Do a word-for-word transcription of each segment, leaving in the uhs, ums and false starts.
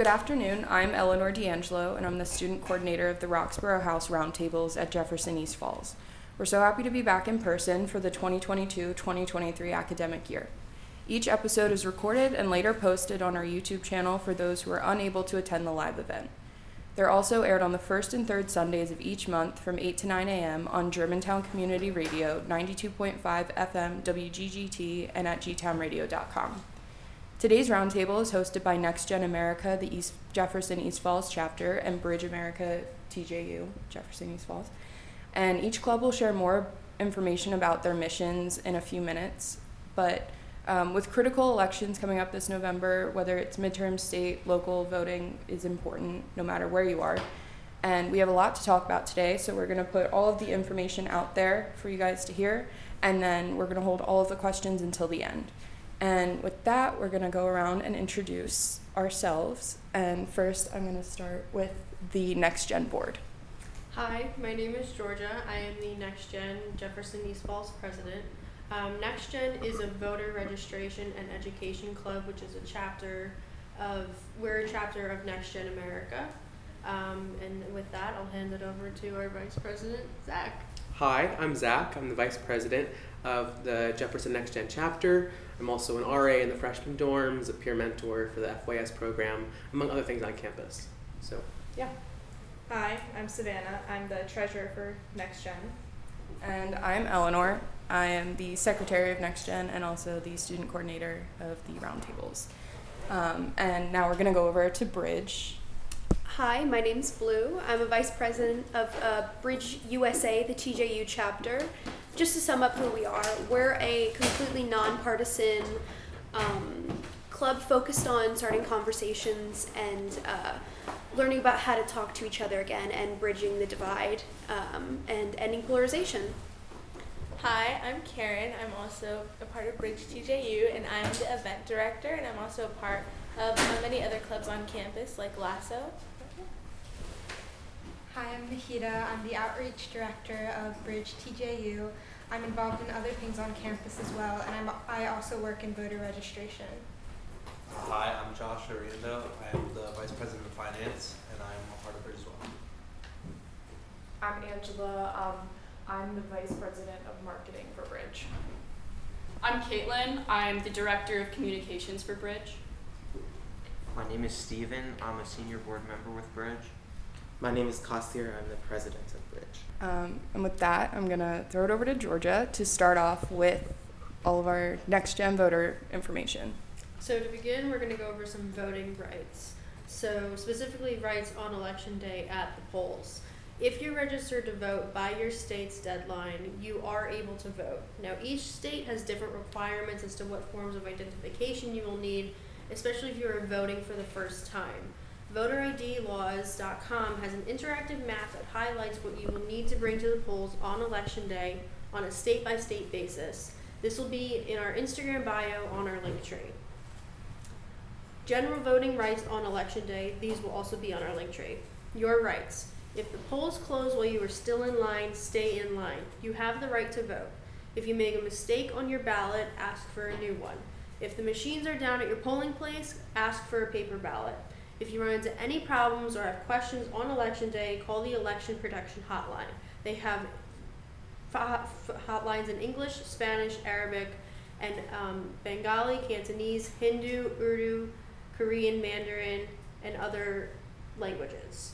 Good afternoon. I'm Eleanor D'Angelo, and I'm the student coordinator of the Roxborough House Roundtables at Jefferson East Falls. We're so happy to be back in person for the twenty twenty-two twenty twenty-three academic year. Each episode is recorded and later posted on our YouTube channel for those who are unable to attend the live event. They're also aired on the first and third Sundays of each month from eight to nine a.m. on Germantown Community Radio, ninety-two point five F M, W G G T, and at g town radio dot com. Today's roundtable is hosted by Next Gen America, the East Jefferson East Falls chapter, and Bridge America T J U, Jefferson East Falls. And each club will share more information about their missions in a few minutes. But um, with critical elections coming up this November, whether it's midterm, state, local, voting is important no matter where you are. And we have a lot to talk about today, so we're going to put all of the information out there for you guys to hear, and then we're going to hold all of the questions until the end. And with that, we're going to go around and introduce ourselves. And first, I'm going to start with the Next Gen board. Hi, my name is Georgia. I am the Next Gen Jefferson East Falls president. Um, Next Gen is a voter registration and education club, which is a chapter of, we're a chapter of Next Gen America. Um, and with that, I'll hand it over to our vice president, Zach. Hi, I'm Zach. I'm the vice president of the Jefferson Next Gen chapter. I'm also an R A in the freshman dorms, a peer mentor for the F Y S program, among other things on campus. So, yeah. Hi, I'm Savannah. I'm the treasurer for Next Gen. And I'm Eleanor. I am the secretary of Next Gen and also the student coordinator of the roundtables. Um, and now we're going to go over to Bridge. Hi, my name's Blue. I'm a vice president of uh, Bridge U S A, the T J U chapter. Just to sum up who we are, we're a completely nonpartisan um, club focused on starting conversations and uh, learning about how to talk to each other again and bridging the divide um, and ending polarization. Hi, I'm Karen. I'm also a part of Bridge T J U, and I'm the event director, and I'm also a part of many other clubs on campus like Lasso. Hi, I'm Mahita. I'm the outreach director of Bridge T J U. I'm involved in other things on campus as well, and I'm, I also work in voter registration. Hi, I'm Josh Arriendo. I am the vice president of finance, and I'm a part of Bridge as well. I'm Angela. Um, I'm the vice president of marketing for Bridge. I'm Caitlin. I'm the director of communications for Bridge. My name is Steven. I'm a senior board member with Bridge. My name is Kostir. I'm the president of Bridge. Um, and with that, I'm going to throw it over to Georgia to start off with all of our Next Gen voter information. So to begin, we're going to go over some voting rights. So specifically rights on election day at the polls. If you're registered to vote by your state's deadline, you are able to vote. Now, each state has different requirements as to what forms of identification you will need, especially if you're voting for the first time. voter I D laws dot com has an interactive map that highlights what you will need to bring to the polls on election day on a state-by-state basis. This will be in our Instagram bio on our link tree. General voting rights on election day, these will also be on our link tree. Your rights. If the polls close while you are still in line, stay in line. You have the right to vote. If you make a mistake on your ballot, ask for a new one. If the machines are down at your polling place, ask for a paper ballot. If you run into any problems or have questions on election day, call the Election Protection Hotline. They have f- f- hotlines in English, Spanish, Arabic, and um, Bengali, Cantonese, Hindu, Urdu, Korean, Mandarin, and other languages.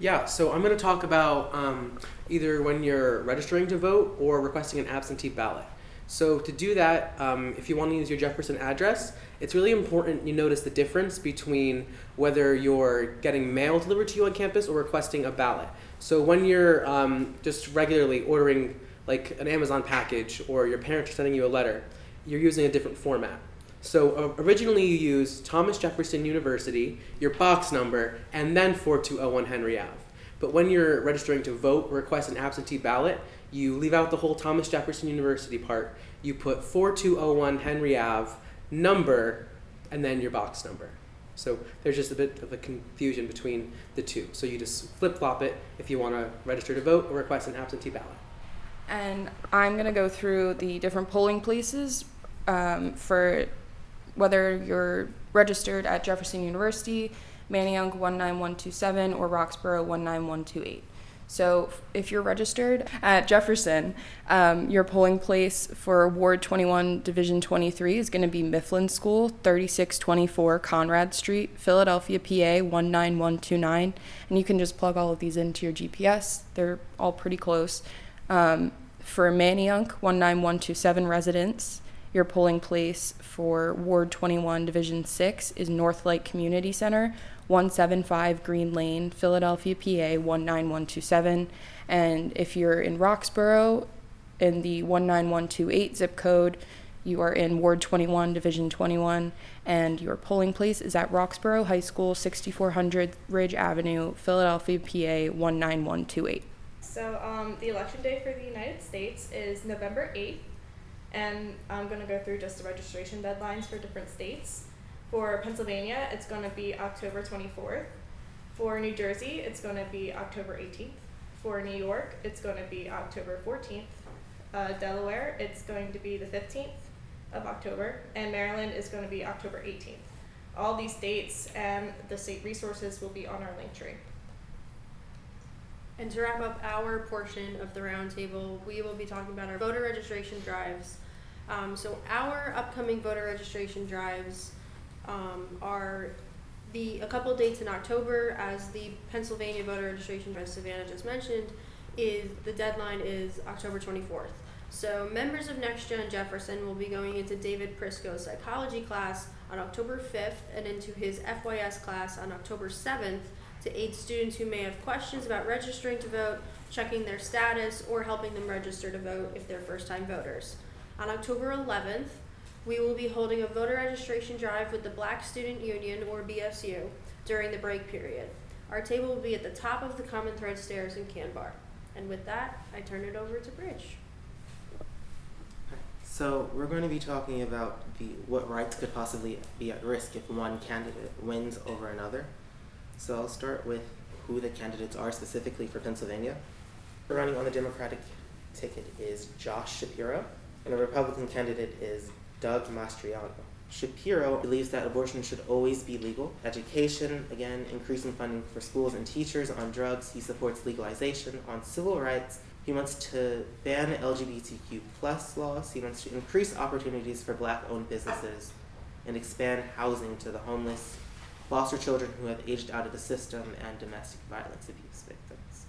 Yeah, so I'm going to talk about um, either when you're registering to vote or requesting an absentee ballot. So to do that, um, if you want to use your Jefferson address, it's really important you notice the difference between whether you're getting mail delivered to you on campus or requesting a ballot. So when you're um, just regularly ordering like an Amazon package or your parents are sending you a letter, you're using a different format. So uh, originally you used Thomas Jefferson University, your box number, and then four two oh one Henry Avenue. But when you're registering to vote or request an absentee ballot, you leave out the whole Thomas Jefferson University part. You put four two oh one Henry Avenue, number, and then your box number. So there's just a bit of a confusion between the two. So you just flip-flop it if you want to register to vote or request an absentee ballot. And I'm going to go through the different polling places um, for whether you're registered at Jefferson University, Manayunk one nine one two seven, or Roxborough one nine one two eight. So if you're registered at Jefferson, um, your polling place for Ward twenty-one, Division twenty-three is going to be Mifflin School, thirty-six twenty-four Conrad Street, Philadelphia, P A one nine one two nine. And you can just plug all of these into your G P S. They're all pretty close. Um, for Manayunk, one nine one two seven residents, your polling place for Ward twenty-one, Division six is Northlight Community Center, one seventy-five Green Lane, Philadelphia, P A one nine one two seven. And if you're in Roxborough in the one nine one two eight zip code, you are in Ward twenty-one, Division twenty-one, and your polling place is at Roxborough High School, sixty-four hundred Ridge Avenue, Philadelphia, P A one nine one two eight. So um, the election day for the United States is November eighth, and I'm going to go through just the registration deadlines for different states. For Pennsylvania, it's going to be October twenty-fourth. For New Jersey, it's going to be October eighteenth. For New York, it's going to be October fourteenth. Uh, Delaware, it's going to be the fifteenth of October. And Maryland is going to be October eighteenth. All these dates and the state resources will be on our link tree. And to wrap up our portion of the roundtable, we will be talking about our voter registration drives. Um, so our upcoming voter registration drives Um, are the a couple dates in October, as the Pennsylvania voter registration drive Savannah just mentioned, is the deadline is October twenty-fourth. So members of Next Gen Jefferson will be going into David Prisco's psychology class on October fifth and into his F Y S class on October seventh to aid students who may have questions about registering to vote, checking their status, or helping them register to vote if they're first-time voters. On October eleventh, we will be holding a voter registration drive with the Black Student Union, or B S U, during the break period. Our table will be at the top of the Common Thread stairs in Canbar. And with that, I turn it over to Bridge. So we're going to be talking about the what rights could possibly be at risk if one candidate wins over another. So I'll start with who the candidates are specifically for Pennsylvania. Running on the Democratic ticket is Josh Shapiro, and the Republican candidate is Doug Mastriano. Shapiro believes that abortion should always be legal. Education, again, increasing funding for schools and teachers. On drugs, he supports legalization. On civil rights, he wants to ban L G B T Q plus laws. He wants to increase opportunities for black-owned businesses and expand housing to the homeless, foster children who have aged out of the system, and domestic violence abuse victims.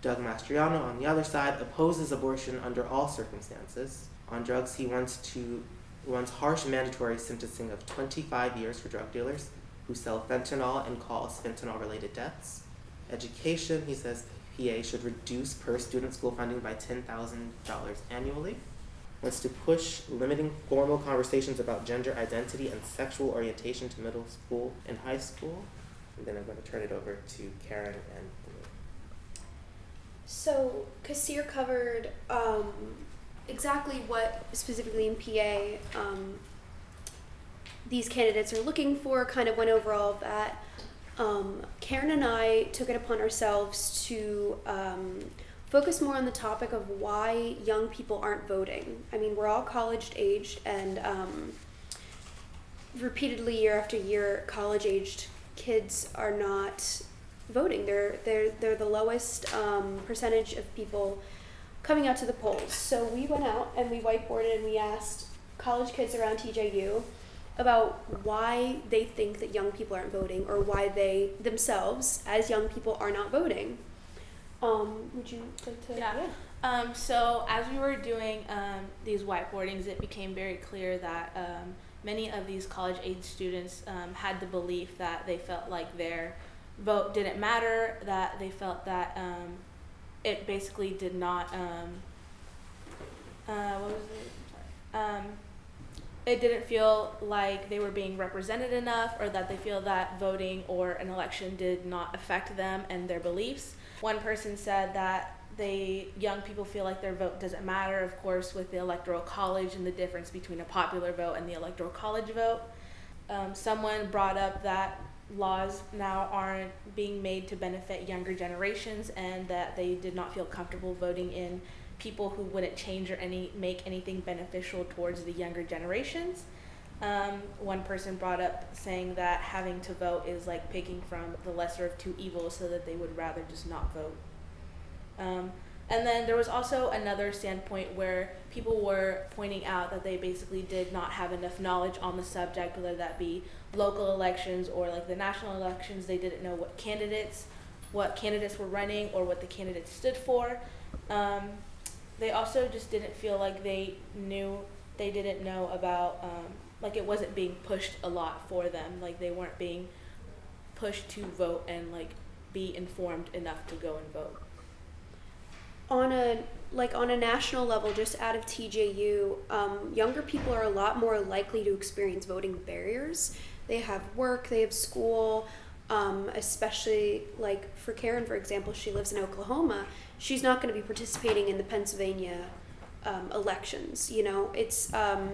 Doug Mastriano, on the other side, opposes abortion under all circumstances. On drugs, he wants to wants harsh mandatory sentencing of twenty-five years for drug dealers who sell fentanyl and cause fentanyl-related deaths. Education, he says P A should reduce per-student school funding by ten thousand dollars annually. Wants to push limiting formal conversations about gender identity and sexual orientation to middle school and high school. And then I'm going to turn it over to Karen and Blue. So Kostir covered um, exactly what specifically in P A um, these candidates are looking for, kind of went over all of that. Um, Karen and I took it upon ourselves to um, focus more on the topic of why young people aren't voting. I mean, we're all college-aged, and um, repeatedly year after year, college-aged kids are not voting. They're they're they're the lowest um, percentage of people coming out to the polls. So we went out and we whiteboarded and we asked college kids around T J U about why they think that young people aren't voting, or why they themselves as young people are not voting. Um, would you like to? Yeah. yeah. Um, so as we were doing um, these whiteboardings, it became very clear that um, many of these college-age students um, had the belief that they felt like their vote didn't matter, that they felt that um, it basically did not, um, uh, what was it? Sorry. Um, it didn't feel like they were being represented enough, or that they feel that voting or an election did not affect them and their beliefs. One person said that they, young people feel like their vote doesn't matter, of course, with the Electoral College and the difference between a popular vote and the Electoral College vote. Um, someone brought up that laws now aren't being made to benefit younger generations, and that they did not feel comfortable voting in people who wouldn't change or any make anything beneficial towards the younger generations. Um, one person brought up saying that having to vote is like picking from the lesser of two evils, so that they would rather just not vote. Um, and then there was also another standpoint where people were pointing out that they basically did not have enough knowledge on the subject, whether that be local elections or like the national elections. They didn't know what candidates, what candidates were running or what the candidates stood for. Um, they also just didn't feel like they knew, they didn't know about, um, like it wasn't being pushed a lot for them. Like they weren't being pushed to vote and like be informed enough to go and vote. On a like on a national level, just out of T J U, um, younger people are a lot more likely to experience voting barriers. They have work, they have school, um, especially like for Karen, for example, she lives in Oklahoma. She's not going to be participating in the Pennsylvania um, elections. You know, it's um,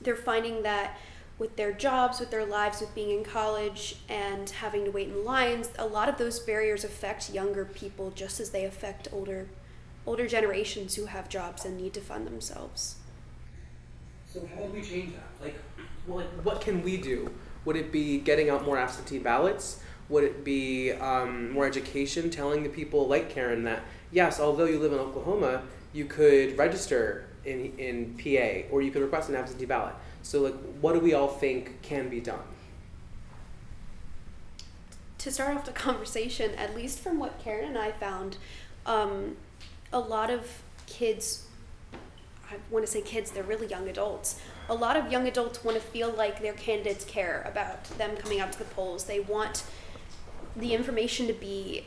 they're finding that with their jobs, with their lives, with being in college and having to wait in lines, a lot of those barriers affect younger people just as they affect older older generations who have jobs and need to fund themselves. So how do we change that? Like, well, like what can we do? Would it be getting out more absentee ballots? Would it be um, more education, telling the people like Karen that, yes, although you live in Oklahoma, you could register in in P A or you could request an absentee ballot. So like, what do we all think can be done? To start off the conversation, at least from what Karen and I found, um, a lot of kids, I want to say kids, they're really young adults. A lot of young adults want to feel like their candidates care about them coming out to the polls. They want the information to be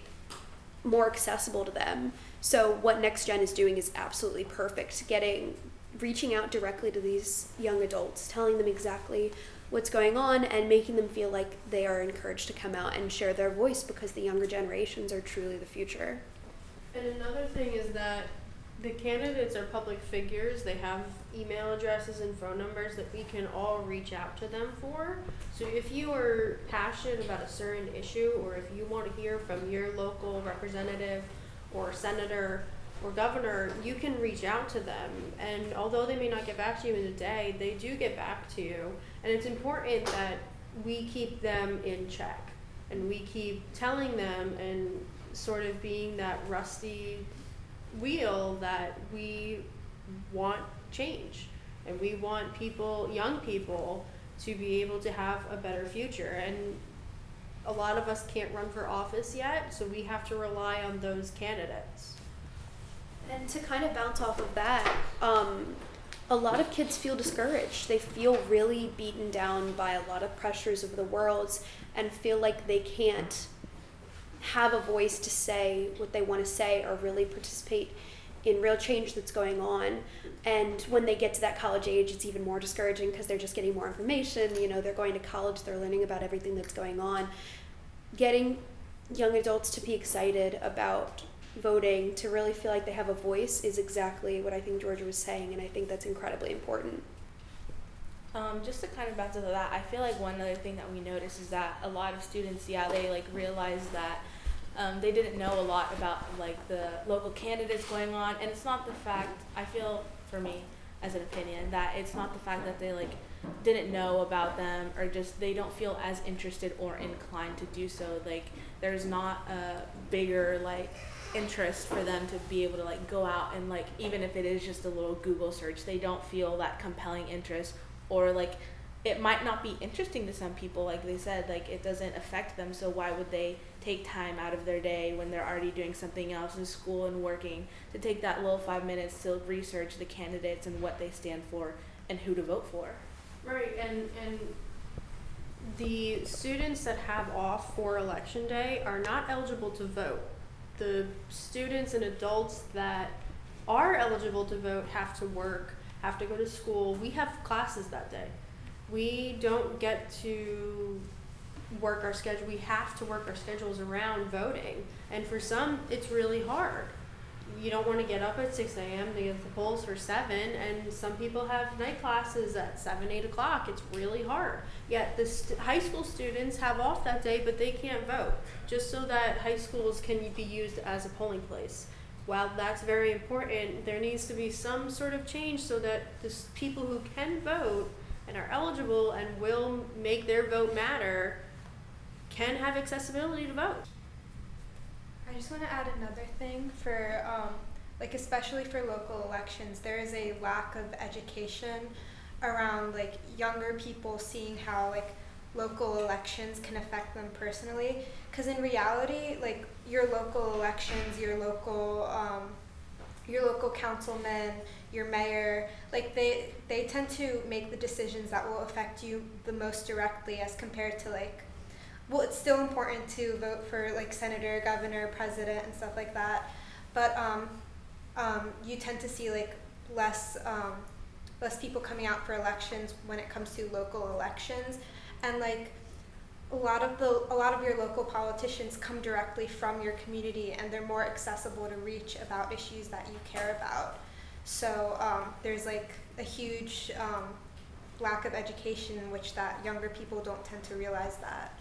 more accessible to them. So what Next Gen is doing is absolutely perfect. Getting reaching out directly to these young adults, telling them exactly what's going on and making them feel like they are encouraged to come out and share their voice, because the younger generations are truly the future. And another thing is that the candidates are public figures. They have email addresses and phone numbers that we can all reach out to them for. So if you are passionate about a certain issue, or if you want to hear from your local representative or senator or governor, you can reach out to them. And although they may not get back to you in a day, they do get back to you. And it's important that we keep them in check, and we keep telling them and sort of being that rusty wheel that we want change. And we want people, young people, to be able to have a better future. And a lot of us can't run for office yet, so we have to rely on those candidates. And to kind of bounce off of that, um, a lot of kids feel discouraged. They feel really beaten down by a lot of pressures of the world and feel like they can't have a voice to say what they want to say or really participate in real change that's going on. And when they get to that college age, it's even more discouraging because they're just getting more information. You know, they're going to college, they're learning about everything that's going on. Getting young adults to be excited about voting, to really feel like they have a voice, is exactly what I think Georgia was saying, and I think that's incredibly important. Um, just to kind of bounce off of that, I feel like one other thing that we noticed is that a lot of students, yeah, they like realize that um, they didn't know a lot about like the local candidates going on, and it's not the fact, I feel for me as an opinion, that it's not the fact that they like didn't know about them, or just they don't feel as interested or inclined to do so. Like there's not a bigger like interest for them to be able to like go out and like, even if it is just a little Google search, they don't feel that compelling interest, or like it might not be interesting to some people. Like they said, like it doesn't affect them, so why would they take time out of their day when they're already doing something else in school and working to take that little five minutes to research the candidates and what they stand for and who to vote for? Right, and and the students that have off for election day are not eligible to vote. The students and adults that are eligible to vote have to work, have to go to school. We have classes that day. We don't get to work our schedule. We have to work our schedules around voting. And for some, it's really hard. You don't want to get up at six a.m. to get to the polls for seven, and some people have night classes at seven, eight o'clock. It's really hard. Yet the st- high school students have off that day, but they can't vote, just so that high schools can be used as a polling place. While that's very important, there needs to be some sort of change so that the people who can vote and are eligible and will make their vote matter can have accessibility to vote. I just want to add another thing for, um, like, especially for local elections, there is a lack of education around, like, younger people seeing how, like, local elections can affect them personally. Because in reality, like, your local elections, your local, um, your local councilmen, your mayor, like, they they tend to make the decisions that will affect you the most directly as compared to, like, well, it's still important to vote for, like, senator, governor, president, and stuff like that, but um, um, you tend to see, like, less um, less people coming out for elections when it comes to local elections, and, like, a lot of the a lot of your local politicians come directly from your community, and they're more accessible to reach about issues that you care about. So um, there's, like, a huge um, lack of education in which that younger people don't tend to realize that.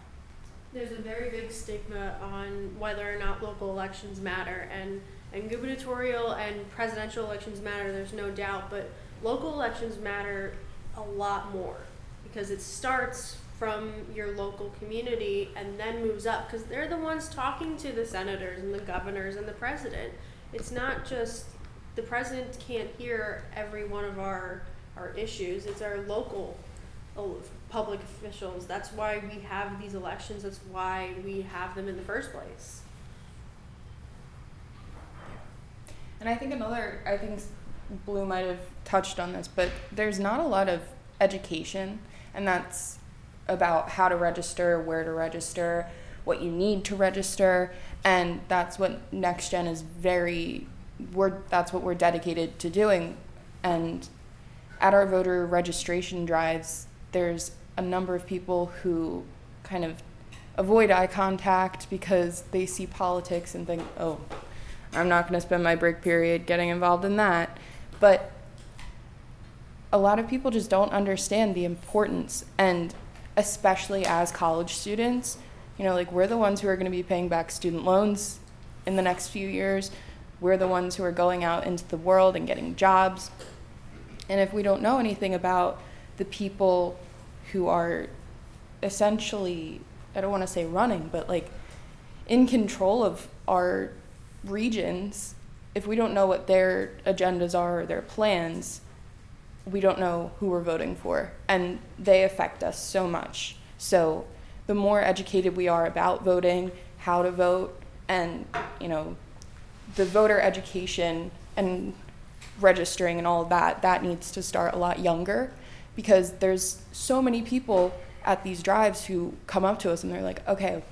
There's a very big stigma on whether or not local elections matter, and, and gubernatorial and presidential elections matter, there's no doubt, but local elections matter a lot more because it starts from your local community and then moves up because they're the ones talking to the senators and the governors and the president. It's not just the president can't hear every one of our, our issues, it's our local public officials. That's why we have these elections. That's why we have them in the first place. And I think another, I think Blue might have touched on this, but there's not a lot of education, and that's about how to register, where to register, what you need to register, and that's what Next Gen is very, we're, that's what we're dedicated to doing. And at our voter registration drives, there's a number of people who kind of avoid eye contact because they see politics and think, oh, I'm not going to spend my break period getting involved in that. But a lot of people just don't understand the importance, and especially as college students, you know, like, we're the ones who are going to be paying back student loans in the next few years. We're the ones who are going out into the world and getting jobs. And if we don't know anything about the people who are essentially, I don't want to say running, but, like, in control of our regions, if we don't know what their agendas are or their plans, we don't know who we're voting for, and they affect us so much. So the more educated we are about voting, how to vote, and, you know, the voter education and registering and all of that, that needs to start a lot younger, because there's so many people at these drives who come up to us and they're like, okay,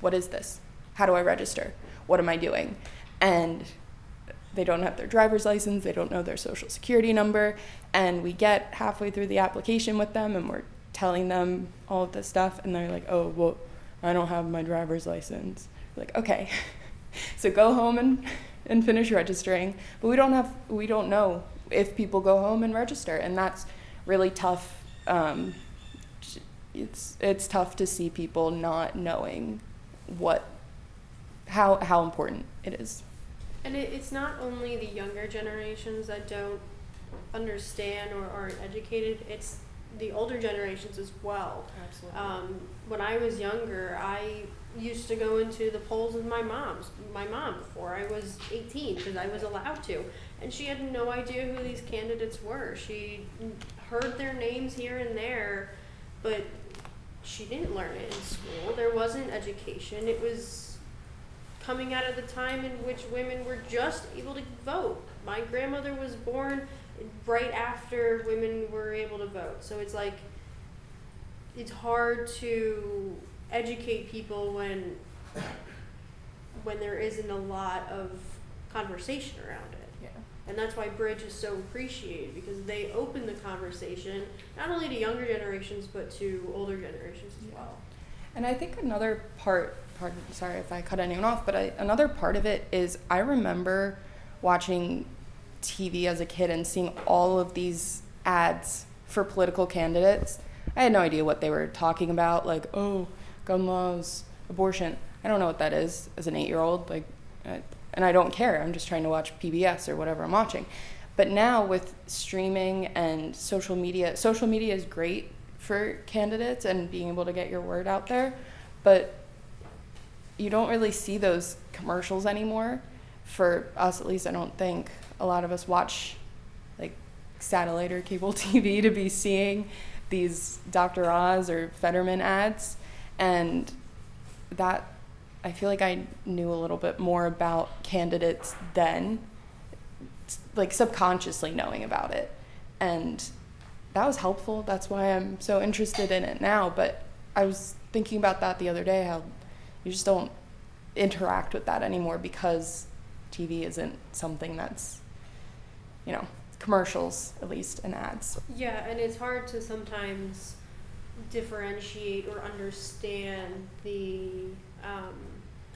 what is this? How do I register? What am I doing? And they don't have their driver's license, they don't know their social security number, and we get halfway through the application with them and we're telling them all of this stuff, and they're like, oh, well, I don't have my driver's license. We're like, okay, so go home and, and finish registering. But we don't have, we don't know if people go home and register, and that's really tough. Um, it's it's tough to see people not knowing what how how important it is. And it, it's not only the younger generations that don't understand or aren't educated, it's the older generations as well. Absolutely. Um, when I was younger, I used to go into the polls with my mom's, my mom before I was eighteen, because I was allowed to. And she had no idea who these candidates were. She heard their names here and there, but she didn't learn it in school. There wasn't education. It was coming out of the time in which women were just able to vote. My grandmother was born right after women were able to vote. So it's like, it's hard to educate people when when there isn't a lot of conversation around it. Yeah. And that's why Bridge is so appreciated, because they open the conversation not only to younger generations but to older generations as yeah. well. And I think another part, pardon, sorry if I cut anyone off, but I, another part of it is I remember watching T V as a kid and seeing all of these ads for political candidates. I had no idea what they were talking about, like, oh, gun laws, abortion. I don't know what that is as an eight-year-old, like, I, and I don't care. I'm just trying to watch P B S or whatever I'm watching. But now with streaming and social media, social media is great for candidates and being able to get your word out there, but you don't really see those commercials anymore. For us, at least, I don't think a lot of us watch like satellite or cable T V to be seeing these Doctor Oz or Fetterman ads. And that, I feel like I knew a little bit more about candidates then, like subconsciously knowing about it. And that was helpful. That's why I'm so interested in it now. But I was thinking about that the other day, how you just don't interact with that anymore because T V isn't something that's, you know, commercials, at least, and ads. Yeah, and it's hard to sometimes differentiate or understand the um,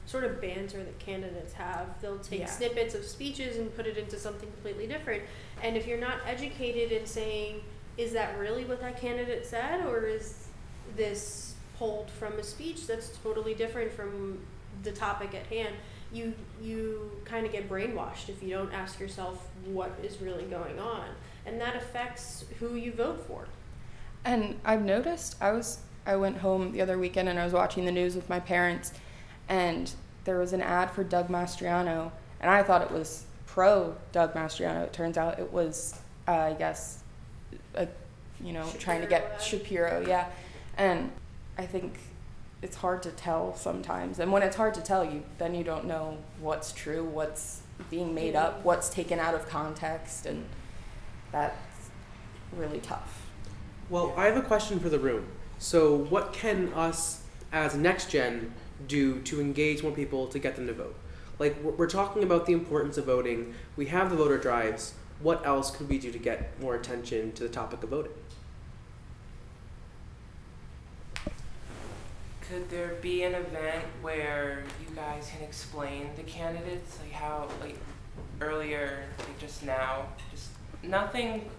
sort of banter that candidates have. They'll take yeah. snippets of speeches and put it into something completely different. And if you're not educated in saying, is that really what that candidate said, or is this pulled from a speech that's totally different from the topic at hand, you you kind of get brainwashed if you don't ask yourself what is really going on. And that affects who you vote for. And I've noticed, I was I went home the other weekend and I was watching the news with my parents, and there was an ad for Doug Mastriano, and I thought it was pro Doug Mastriano. It turns out it was, uh, I guess, a, you know, Shapiro trying to get ad. Shapiro, yeah. And I think it's hard to tell sometimes. And when it's hard to tell you, then you don't know what's true, what's being made up, what's taken out of context, and that's really tough. Well, I have a question for the room. So what can us as Next Gen do to engage more people to get them to vote? Like, we're talking about the importance of voting. We have the voter drives. What else could we do to get more attention to the topic of voting? Could there be an event where you guys can explain the candidates, like how, like earlier, like just now, just nothing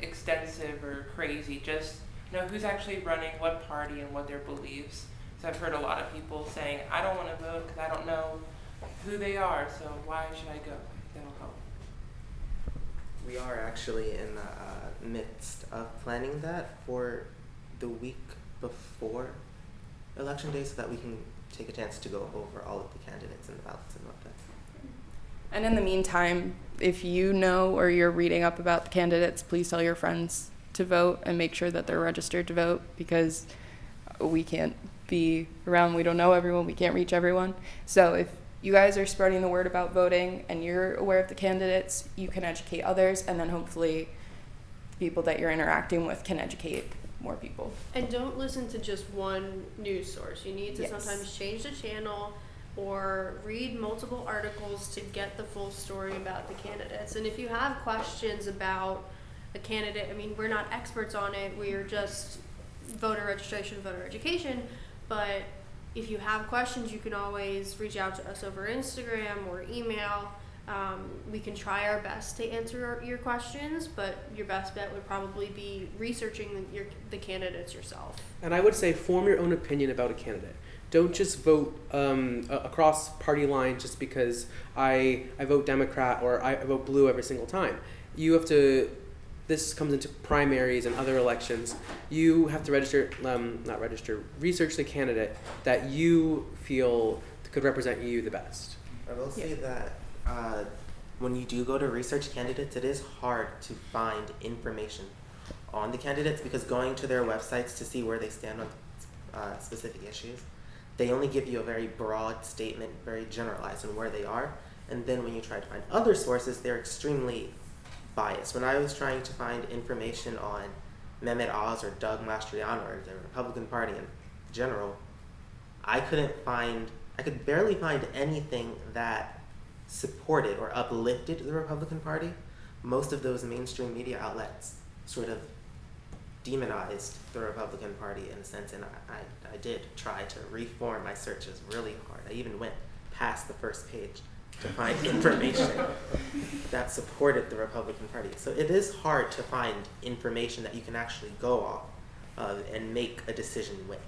extensive or crazy, just, you know, who's actually running, what party, and what their beliefs. So I've heard a lot of people saying, I don't want to vote because I don't know who they are, so why should I go? That'll help. We are actually in the uh, midst of planning that for the week before Election Day so that we can take a chance to go over all of the candidates and the ballots and what that. And in the meantime, if you know or you're reading up about the candidates, please tell your friends to vote and make sure that they're registered to vote, because we can't be around, we don't know everyone, we can't reach everyone. So if you guys are spreading the word about voting and you're aware of the candidates, you can educate others, and then hopefully the people that you're interacting with can educate more people. And don't listen to just one news source. You need to yes. sometimes change the channel or read multiple articles to get the full story about the candidates. And if you have questions about a candidate, I mean, we're not experts on it, we are just voter registration, voter education, but if you have questions, you can always reach out to us over Instagram or email. Um, we can try our best to answer our, your questions, but your best bet would probably be researching the, your, the candidates yourself. And I would say form your own opinion about a candidate. Don't just vote um, across party lines just because I, I vote Democrat or I vote blue every single time. You have to, this comes into primaries and other elections, you have to register, um, not register, research the candidate that you feel could represent you the best. I will say yeah. that Uh, when you do go to research candidates, it is hard to find information on the candidates, because going to their websites to see where they stand on uh, specific issues, they only give you a very broad statement, very generalized on where they are. And then when you try to find other sources, they're extremely biased. When I was trying to find information on Mehmet Oz or Doug Mastriano or the Republican Party in general, I couldn't find, I could barely find anything that supported or uplifted the Republican Party. Most of those mainstream media outlets sort of demonized the Republican Party in a sense, and I, I, I did try to reform my searches really hard. I even went past the first page to find information that supported the Republican Party. So it is hard to find information that you can actually go off of and make a decision with.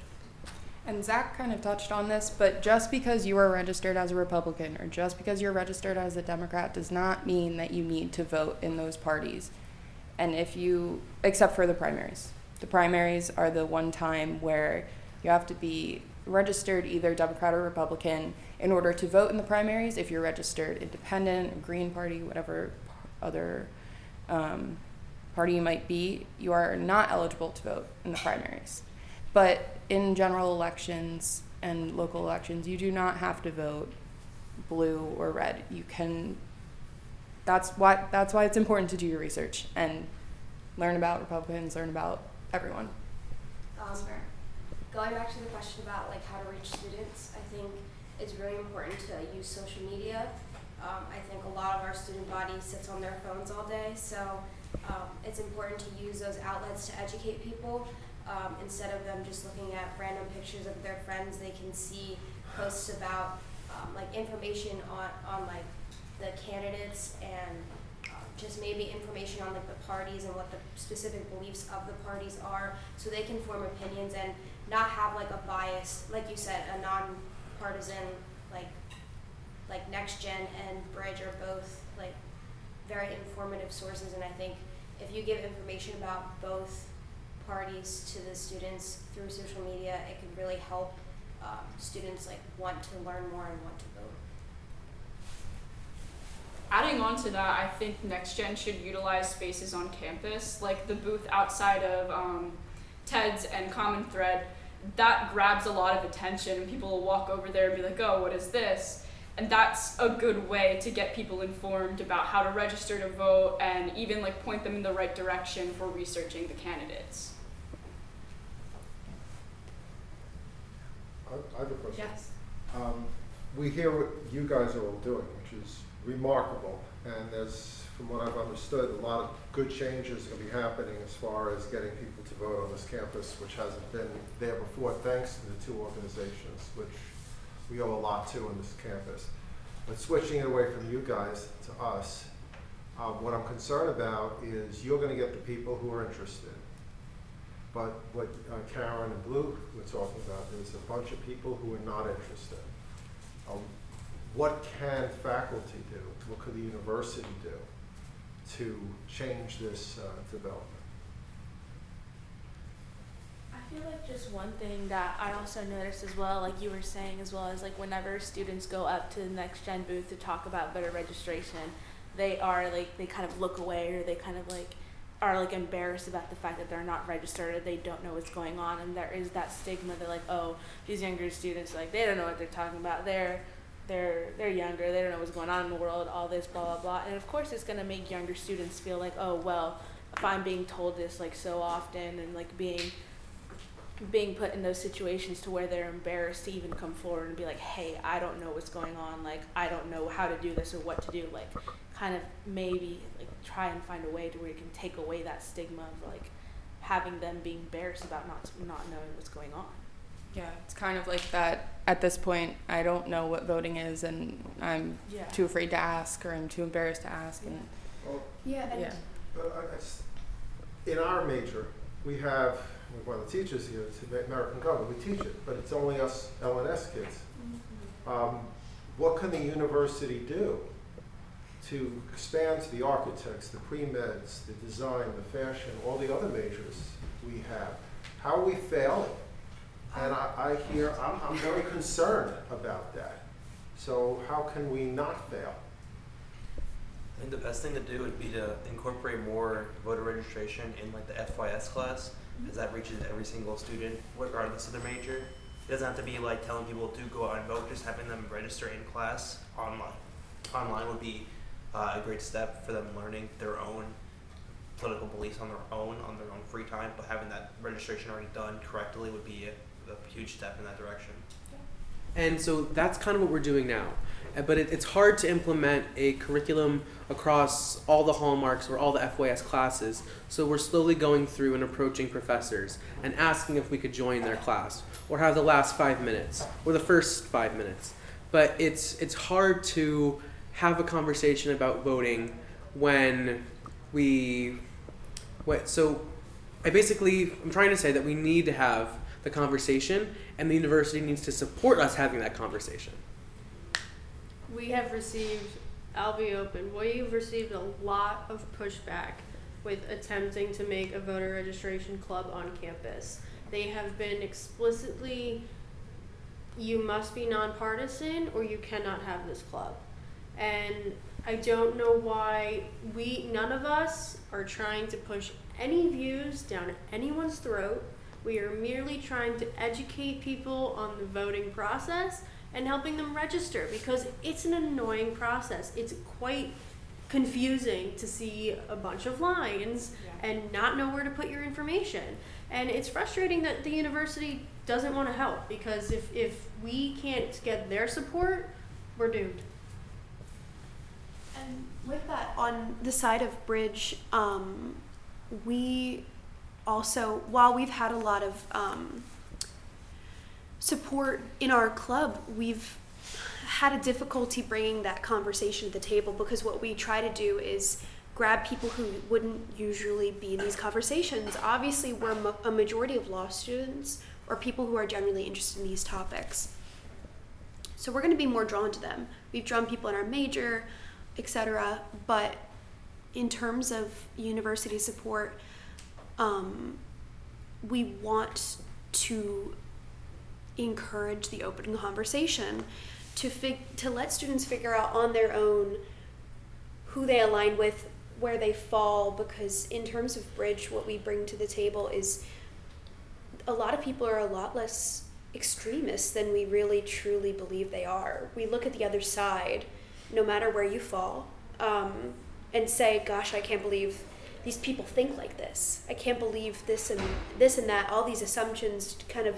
And Zach kind of touched on this, but just because you are registered as a Republican or just because you're registered as a Democrat does not mean that you need to vote in those parties. And if you, except for the primaries. The primaries are the one time where you have to be registered either Democrat or Republican in order to vote in the primaries. If you're registered independent, Green Party, whatever other um, party you might be, you are not eligible to vote in the primaries. But in general elections and local elections, you do not have to vote blue or red. You can, that's why, that's why it's important to do your research and learn about Republicans, learn about everyone. Um, going back to the question about like how to reach students, I think it's really important to use social media. Um, I think a lot of our student body sits on their phones all day, so um, it's important to use those outlets to educate people. Um, instead of them just looking at random pictures of their friends, they can see posts about um, like information on, on like the candidates and uh, just maybe information on like the parties and what the specific beliefs of the parties are, so they can form opinions and not have like a bias, like you said, a non-partisan like like Next Gen and Bridge are both like very informative sources, and I think if you give information about both parties to the students through social media, it can really help um, students like want to learn more and want to vote. Adding on to that, I think Next Gen should utilize spaces on campus, like the booth outside of um, TED's and Common Thread. That grabs a lot of attention, and people will walk over there and be like, oh, what is this? And that's a good way to get people informed about how to register to vote and even like point them in the right direction for researching the candidates. I, I have a question. Yes. Um, we hear what you guys are all doing, which is remarkable. And there's, from what I've understood, a lot of good changes are going to be happening as far as getting people to vote on this campus, which hasn't been there before, thanks to the two organizations, which we owe a lot to on this campus. But switching it away from you guys to us, um, what I'm concerned about is you're going to get the people who are interested. But what uh, Karen and Blue were talking about is a bunch of people who are not interested. Um, what can faculty do? What could the university do to change this uh, development? I feel like just one thing that I also noticed as well, like you were saying as well, is like whenever students go up to the Next Gen booth to talk about voter registration, they are like, they kind of look away, or they kind of like are like embarrassed about the fact that they're not registered, or they don't know what's going on, and there is that stigma that like, oh, these younger students, like they don't know what they're talking about, they're they're they're younger, they don't know what's going on in the world, all this blah blah blah. And of course it's going to make younger students feel like, oh well, if I'm being told this like so often and like being being put in those situations to where they're embarrassed to even come forward and be like, hey, I don't know what's going on, like I don't know how to do this or what to do, like kind of maybe like try and find a way to where you can take away that stigma of like having them being embarrassed about not not knowing what's going on. Yeah, it's kind of like that at this point, I don't know what voting is, and I'm yeah. too afraid to ask, or I'm too embarrassed to ask. And well, yeah, and yeah. In our major, we have one of the teachers here, it's American government, we teach it, but it's only us L and S kids. Mm-hmm. Um, what can the university do to expand to the architects, the pre-meds, the design, the fashion, all the other majors we have? How are we failing? And I, I hear, I'm, I'm very concerned about that. So how can we not fail? I think the best thing to do would be to incorporate more voter registration in like the F Y S class, because that reaches every single student, regardless of their major. It doesn't have to be like telling people to go out and vote, just having them register in class online. Online would be uh, a great step for them learning their own political beliefs on their own, on their own free time, but having that registration already done correctly would be a, a huge step in that direction. And so that's kind of what we're doing now. But it, it's hard to implement a curriculum across all the hallmarks or all the F Y S classes, so we're slowly going through and approaching professors and asking if we could join their class, or have the last five minutes, or the first five minutes. But it's it's hard to have a conversation about voting when we... What, so I basically, I'm trying to say that we need to have the conversation, and the university needs to support us having that conversation. We have received, I'll be open, we've received a lot of pushback with attempting to make a voter registration club on campus. They have been explicitly, you must be nonpartisan or you cannot have this club. And I don't know why we, none of us are trying to push any views down anyone's throat. We are merely trying to educate people on the voting process and helping them register, because it's an annoying process. It's quite confusing to see a bunch of lines yeah. and not know where to put your information. And it's frustrating that the university doesn't want to help, because if, if we can't get their support, we're doomed. And with that, on the side of Bridge, um, we also, while we've had a lot of um, support in our club, we've had a difficulty bringing that conversation to the table, because what we try to do is grab people who wouldn't usually be in these conversations. Obviously, we're mo- a majority of law students or people who are generally interested in these topics. So we're going to be more drawn to them. We've drawn people in our major, et cetera. But in terms of university support, um, we want to encourage the open conversation, to fig- to let students figure out on their own who they align with, where they fall, because in terms of Bridge, what we bring to the table is a lot of people are a lot less extremists than we really truly believe they are. We look at the other side, no matter where you fall, um, and say, gosh, I can't believe these people think like this. I can't believe this and this and that, all these assumptions kind of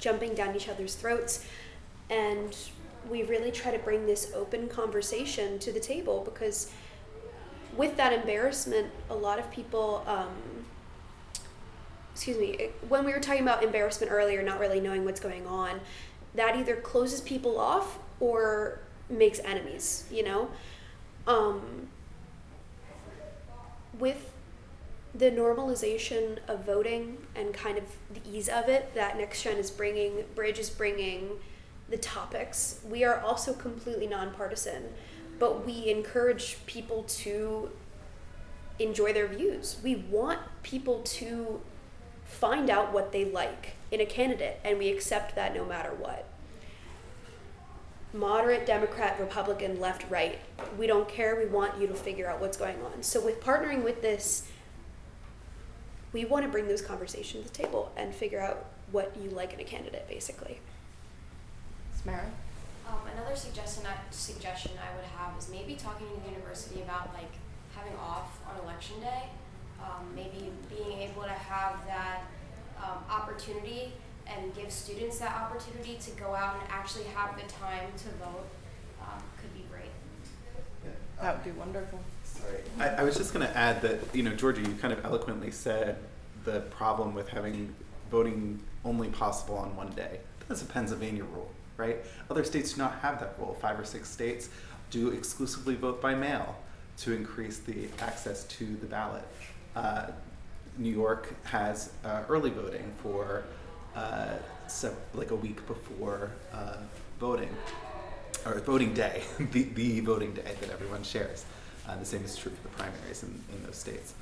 jumping down each other's throats. And we really try to bring this open conversation to the table, because with that embarrassment, a lot of people, um, excuse me, when we were talking about embarrassment earlier, not really knowing what's going on, that either closes people off or makes enemies, you know? Um, with the normalization of voting and kind of the ease of it that Next Gen is bringing, Bridge is bringing, the topics, we are also completely nonpartisan, but we encourage people to enjoy their views. We want people to find out what they like in a candidate, and we accept that no matter what. Moderate, Democrat, Republican, left, right, we don't care. We want you to figure out what's going on. So with partnering with this, we want to bring those conversations to the table and figure out what you like in a candidate, basically. Mara? Um, another suggestion I, suggestion I would have is maybe talking to the university about like having off on election day, um, maybe being able to have that um, opportunity and give students that opportunity to go out and actually have the time to vote um, could be great. Yeah. Um, that would be wonderful. Sorry, I, I was just going to add that, you know, Georgia, you kind of eloquently said the problem with having voting only possible on one day. That's a Pennsylvania rule. Right? Other states do not have that rule. Five or six states do exclusively vote by mail to increase the access to the ballot. Uh, New York has uh, early voting for uh, so like a week before uh, voting, or voting day, the, the voting day that everyone shares. Uh, the same is true for the primaries in, in those states.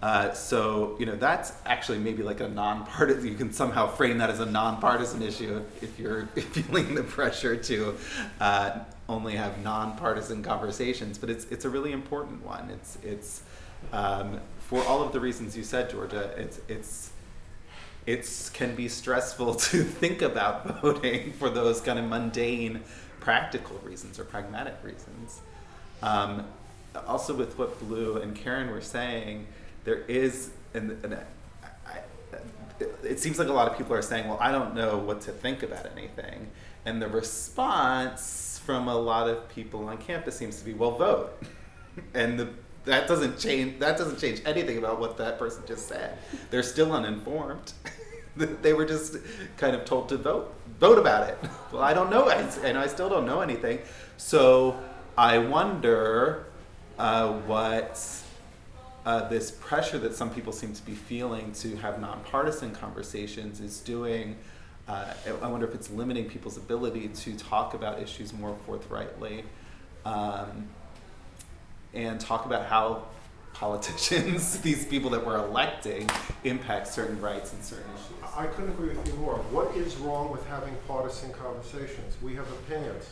Uh, so, you know, that's actually maybe like a nonpartisan, you can somehow frame that as a nonpartisan issue if, if you're feeling the pressure to uh, only have nonpartisan conversations, but it's it's a really important one. It's, it's um, for all of the reasons you said, Georgia, it's, it's, it's can be stressful to think about voting for those kind of mundane practical reasons or pragmatic reasons. Um, also with what Blue and Karen were saying, there is, and, and I, it seems like a lot of people are saying, well, I don't know what to think about anything. And the response from a lot of people on campus seems to be, well, vote. And the, that doesn't change, that doesn't change anything about what that person just said. They're still uninformed. They were just kind of told to vote, vote about it. Well, I don't know, and I still don't know anything. So I wonder uh, what uh, this pressure that some people seem to be feeling to have nonpartisan conversations is doing, uh, I wonder if it's limiting people's ability to talk about issues more forthrightly, um, and talk about how politicians, these people that we're electing, impact certain rights and certain issues. I couldn't agree with you more. What is wrong with having partisan conversations? We have opinions.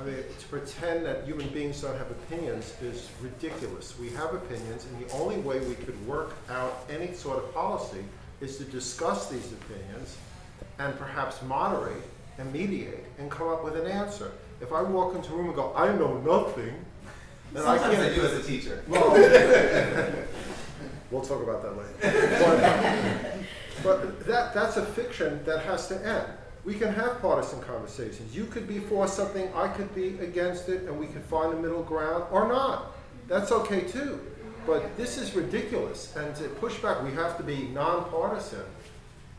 I mean, to pretend that human beings don't have opinions is ridiculous. We have opinions, and the only way we could work out any sort of policy is to discuss these opinions and perhaps moderate and mediate and come up with an answer. If I walk into a room and go, I know nothing, then I can't. I do as a teacher. Well, we'll talk about that later. But, but that that's a fiction that has to end. We can have partisan conversations. You could be for something, I could be against it, and we could find a middle ground or not. That's okay too. But this is ridiculous. And to push back, we have to be nonpartisan,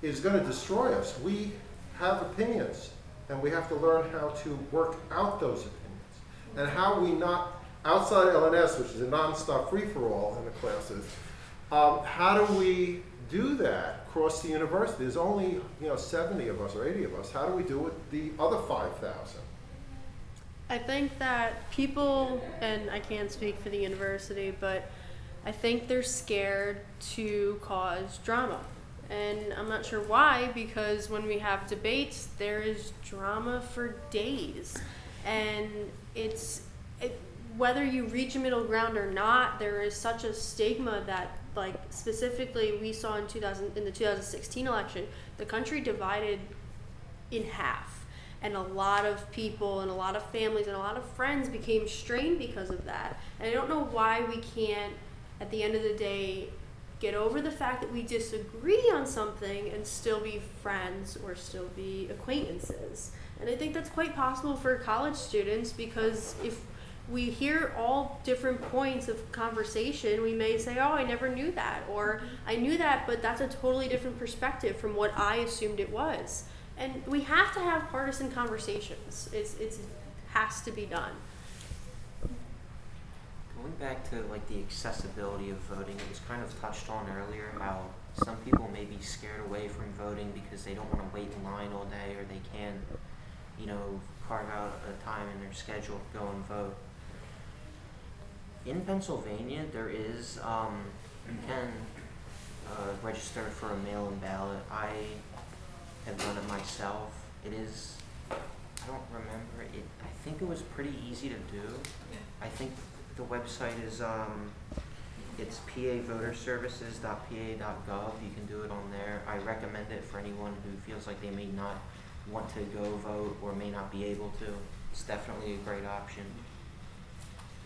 is going to destroy us. We have opinions, and we have to learn how to work out those opinions. And how we not, outside L N S, which is a nonstop free-for-all in the classes, um, how do we do that across the university? There's only, you know, seventy of us or eighty of us. How do we do with the other five thousand? I think that people, and I can't speak for the university, but I think they're scared to cause drama. And I'm not sure why, because when we have debates, there is drama for days. And it's, it, whether you reach a middle ground or not, there is such a stigma that, like, specifically we saw in two thousand in the two thousand sixteen election, the country divided in half, and a lot of people and a lot of families and a lot of friends became strained because of that. And I don't know why we can't, at the end of the day, get over the fact that we disagree on something and still be friends or still be acquaintances. And I think that's quite possible for college students, because if we hear all different points of conversation, we may say, oh, I never knew that, or I knew that, but that's a totally different perspective from what I assumed it was. And we have to have partisan conversations. It's, it's has to be done. Going back to like the accessibility of voting, it was kind of touched on earlier how some people may be scared away from voting because they don't want to wait in line all day, or they can't, you know, carve out a time in their schedule to go and vote. In Pennsylvania, there is, um, you can uh, register for a mail-in ballot. I have done it myself. It is, I don't remember, it. I think it was pretty easy to do. I think the website is, um, it's p a voter services dot p a dot gov. You can do it on there. I recommend it for anyone who feels like they may not want to go vote or may not be able to. It's definitely a great option.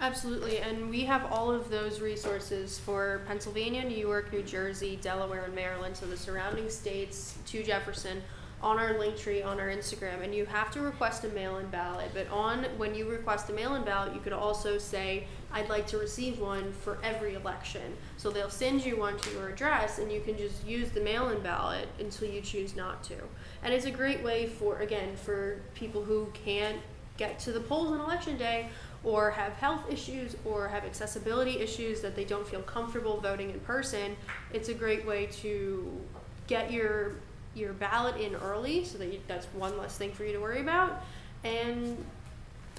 Absolutely, and we have all of those resources for Pennsylvania, New York, New Jersey, Delaware, and Maryland, so the surrounding states to Jefferson, on our link tree, on our Instagram. And you have to request a mail-in ballot, but on when you request a mail-in ballot, you could also say, I'd like to receive one for every election. So they'll send you one to your address, and you can just use the mail-in ballot until you choose not to. And it's a great way for, again, for people who can't get to the polls on election day, or have health issues, or have accessibility issues that they don't feel comfortable voting in person. It's a great way to get your your ballot in early, so that you, that's one less thing for you to worry about, and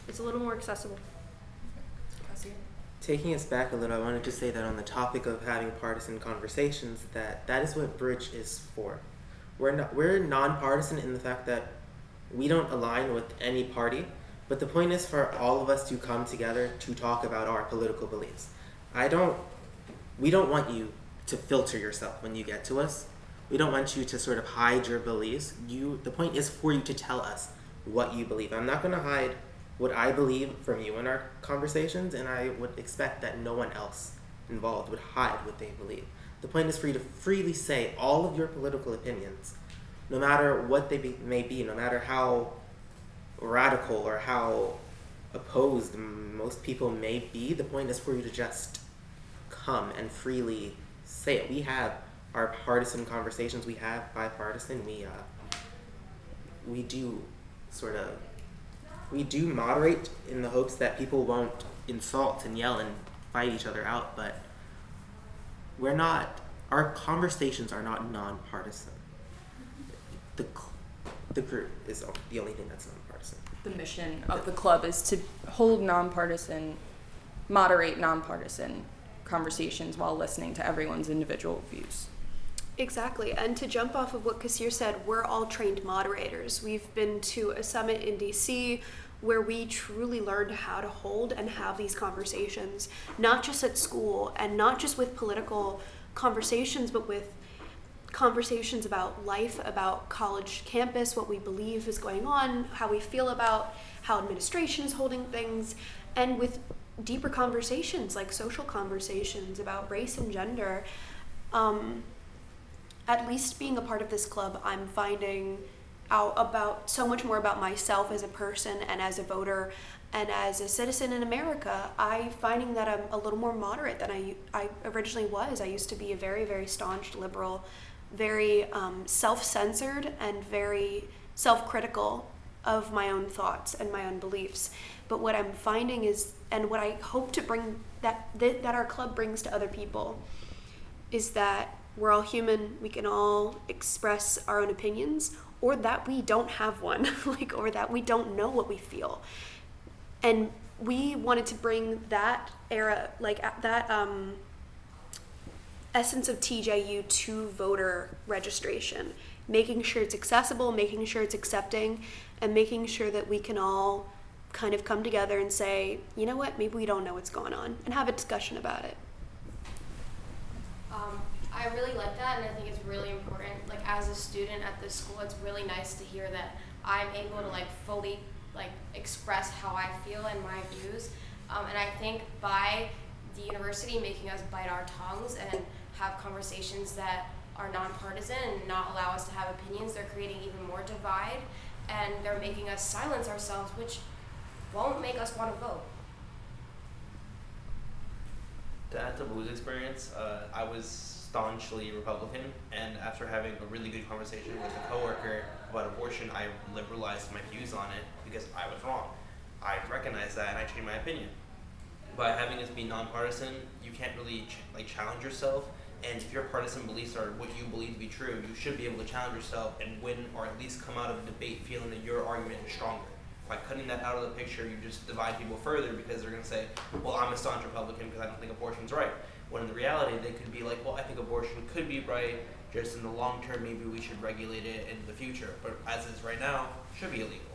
it's a little more accessible. Taking us back a little, I wanted to say that on the topic of having partisan conversations, that that is what Bridge is for. We're not, we're nonpartisan in the fact that we don't align with any party, but the point is for all of us to come together to talk about our political beliefs. I don't, we don't want you to filter yourself when you get to us. We don't want you to sort of hide your beliefs. You, the point is for you to tell us what you believe. I'm not going to hide what I believe from you in our conversations, and I would expect that no one else involved would hide what they believe. The point is for you to freely say all of your political opinions, no matter what they be, may be, no matter how radical or how opposed most people may be. The point is for you to just come and freely say it. We have our partisan conversations, we have bipartisan, we uh, we do sort of, we do moderate in the hopes that people won't insult and yell and fight each other out, but We're not, our conversations are not nonpartisan. The the group is the only thing that's nonpartisan. The mission of the club is to hold nonpartisan, moderate nonpartisan conversations while listening to everyone's individual views. Exactly, and to jump off of what Kostir said, we're all trained moderators. We've been to a summit in D C where we truly learned how to hold and have these conversations, not just at school and not just with political conversations, but with conversations about life, about college campus, what we believe is going on, how we feel about how administration is holding things, and with deeper conversations like social conversations about race and gender. Um, At least being a part of this club, I'm finding out about so much more about myself as a person and as a voter and as a citizen in America. I'm finding that I'm a little more moderate than I, I originally was. I used to be a very, very staunch liberal, very um, self-censored and very self-critical of my own thoughts and my own beliefs. But what I'm finding is, and what I hope to bring, that that, that our club brings to other people, is that we're all human, we can all express our own opinions, or that we don't have one, like, or that we don't know what we feel. And we wanted to bring that era, like that um, essence of T J U to voter registration, making sure it's accessible, making sure it's accepting, and making sure that we can all kind of come together and say, you know what, maybe we don't know what's going on, and have a discussion about it. Um. I really like that, and I think it's really important. Like, as a student at this school, it's really nice to hear that I'm able to like fully like express how I feel and my views. Um, and I think by the university making us bite our tongues and have conversations that are nonpartisan and not allow us to have opinions, they're creating even more divide, and they're making us silence ourselves, which won't make us want to vote. To add to Blue's experience, uh, I was staunchly Republican, and after having a really good conversation with a coworker about abortion, I liberalized my views on it because I was wrong. I recognized that, and I changed my opinion. By having this be nonpartisan, you can't really ch- like challenge yourself. And if your partisan beliefs are what you believe to be true, you should be able to challenge yourself and win, or at least come out of the debate feeling that your argument is stronger. By cutting that out of the picture, you just divide people further because they're going to say, "Well, I'm a staunch Republican because I don't think abortion's right." When in the reality, they could be like, well, I think abortion could be right, just in the long term, maybe we should regulate it in the future. But as it is right now, it should be illegal.